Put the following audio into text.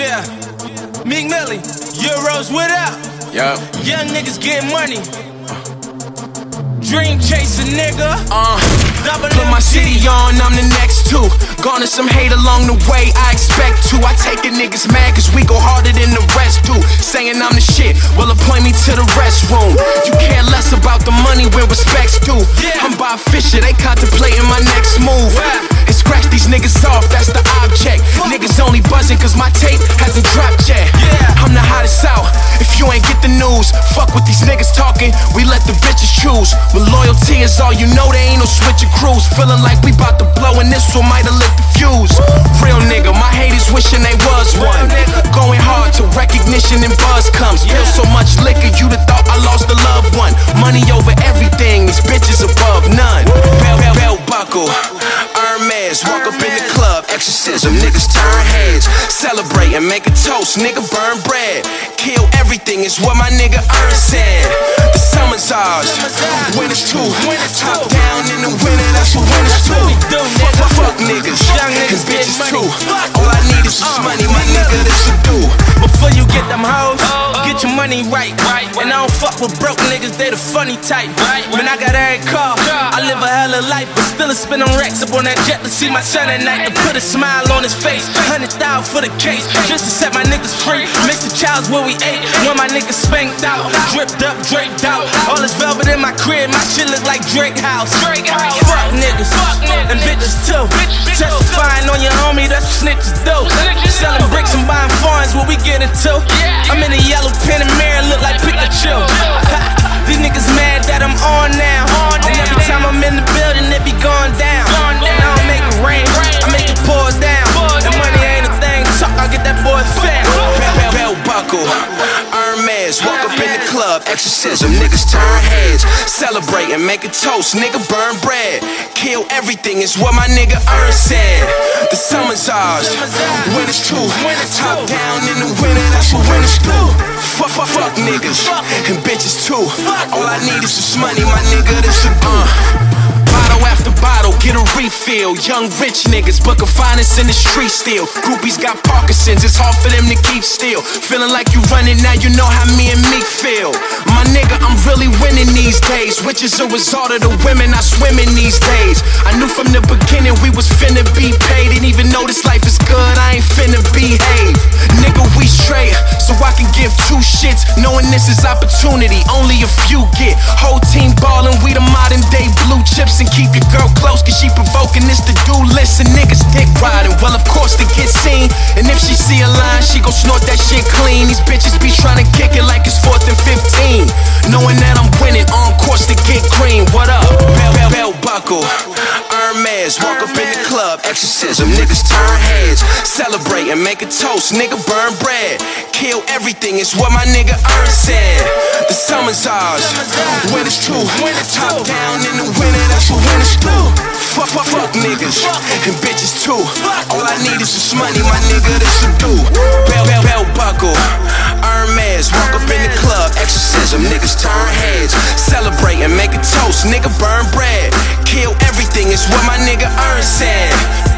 Yeah, Meek Mill, Euros without. Yup. Young niggas get money. Dream chasing nigga. Put my city on, I'm the next two. Garner some hate along the way, I expect to. I take a niggas mad cause we go harder than the rest do. Saying I'm the shit, well appoint me to the restroom. You care less about the money where respect's due. I'm Bob Fisher, they contemplating my next move. And scratch these niggas off, that's the object. Niggas only buzzing cause my tape hasn't dropped yet. I'm the hottest out, if you ain't get the news. Fuck with these niggas talking, we let the bitches choose. When loyalty is all you know, there ain't no switching. Cruise, feeling like we bout to blow, and this one might have lit the fuse. Real nigga, my haters wishing they was one. Going hard till recognition and buzz comes. Feel so much liquor, you'd have thought I lost a loved one. Money over everything, these bitches above none. Bell buckle, Hermès, walk up in the club, exorcism, niggas turn heads. Celebrate and make a toast, nigga burn bread. Kill everything is what my nigga Ern said. The summer's ours, winter's too. Top down in the winter, that's what winter's too. Fuck niggas, and bitches too. All I need is just money, my nigga, this should do. Before you get them hoes, get your money right. And I don't fuck with broke niggas, they the funny type. Man, I got every car, I live a hella life. But still I spend them racks up on that jet to see my son at night. To put a smile on his face, 100,000 for the case. Just to set my niggas free, mix the child's where we ate. When my niggas spanked out, dripped up, draped out. All this velvet in my crib, my shit look like Drake house. Fuck niggas, and bitches too. Testifying on your homie, that's what snitches do. Selling bricks and buying foreigns, what we get into. I'm in a yellow pen and mirror, look like Pikachu. These niggas mad that I'm on now. And every time I'm in the building, it be going down. And I don't make it rain, I make it pour down. And money ain't a thing, talk, I get that boy fat. Bell buckle, Hermes, walk up in the club, exorcism, niggas turn heads. Celebrate and make a toast, nigga burn bread. Kill everything is what my nigga Ern said. The summer's ours, winter's too. Top down in the winter, that's what winter's do. Fuck niggas, and bitches too. All I need is just money, my nigga, this should Bottle after bottle, get a refill. Young rich niggas, book of finance in the street still. Groupies got Parkinson's, it's hard for them to keep still. Feeling like you running, now you know how me and Meek feel. My nigga, I'm really winning these days, which is a result of the women I swim in these days. I knew from the beginning we was finna be paid. Didn't even know this life is good, I ain't finna behave. Nigga, we straight, so I can give two shits. Knowing this is opportunity, only a few get. Whole team ballin', we the modern day blue chips. And keep your girl close, cause she provoking this to do list. And niggas dick riding, well of course they get seen. And if she see a line, she gon' snort that shit clean. These bitches be tryna kick it like it's 4th and 15. Knowing that I'm winning, on course to get green. What up? Bell buckle, Hermes, walk up in the club, exorcism, niggas turn heads. Celebrate and make a toast, nigga burn bread. Kill everything, it's what my nigga Ern said. The summer's ours, winter's too. Top down in the winter, that's what winter's do. Fuck niggas, and bitches too. All I need is just money, my nigga, this should do. Bell buckle, Hermes, walk up in the club, exorcism, niggas turn heads. Celebrate and make a toast, nigga burn bread. Kill everything, it's what my nigga Ern said.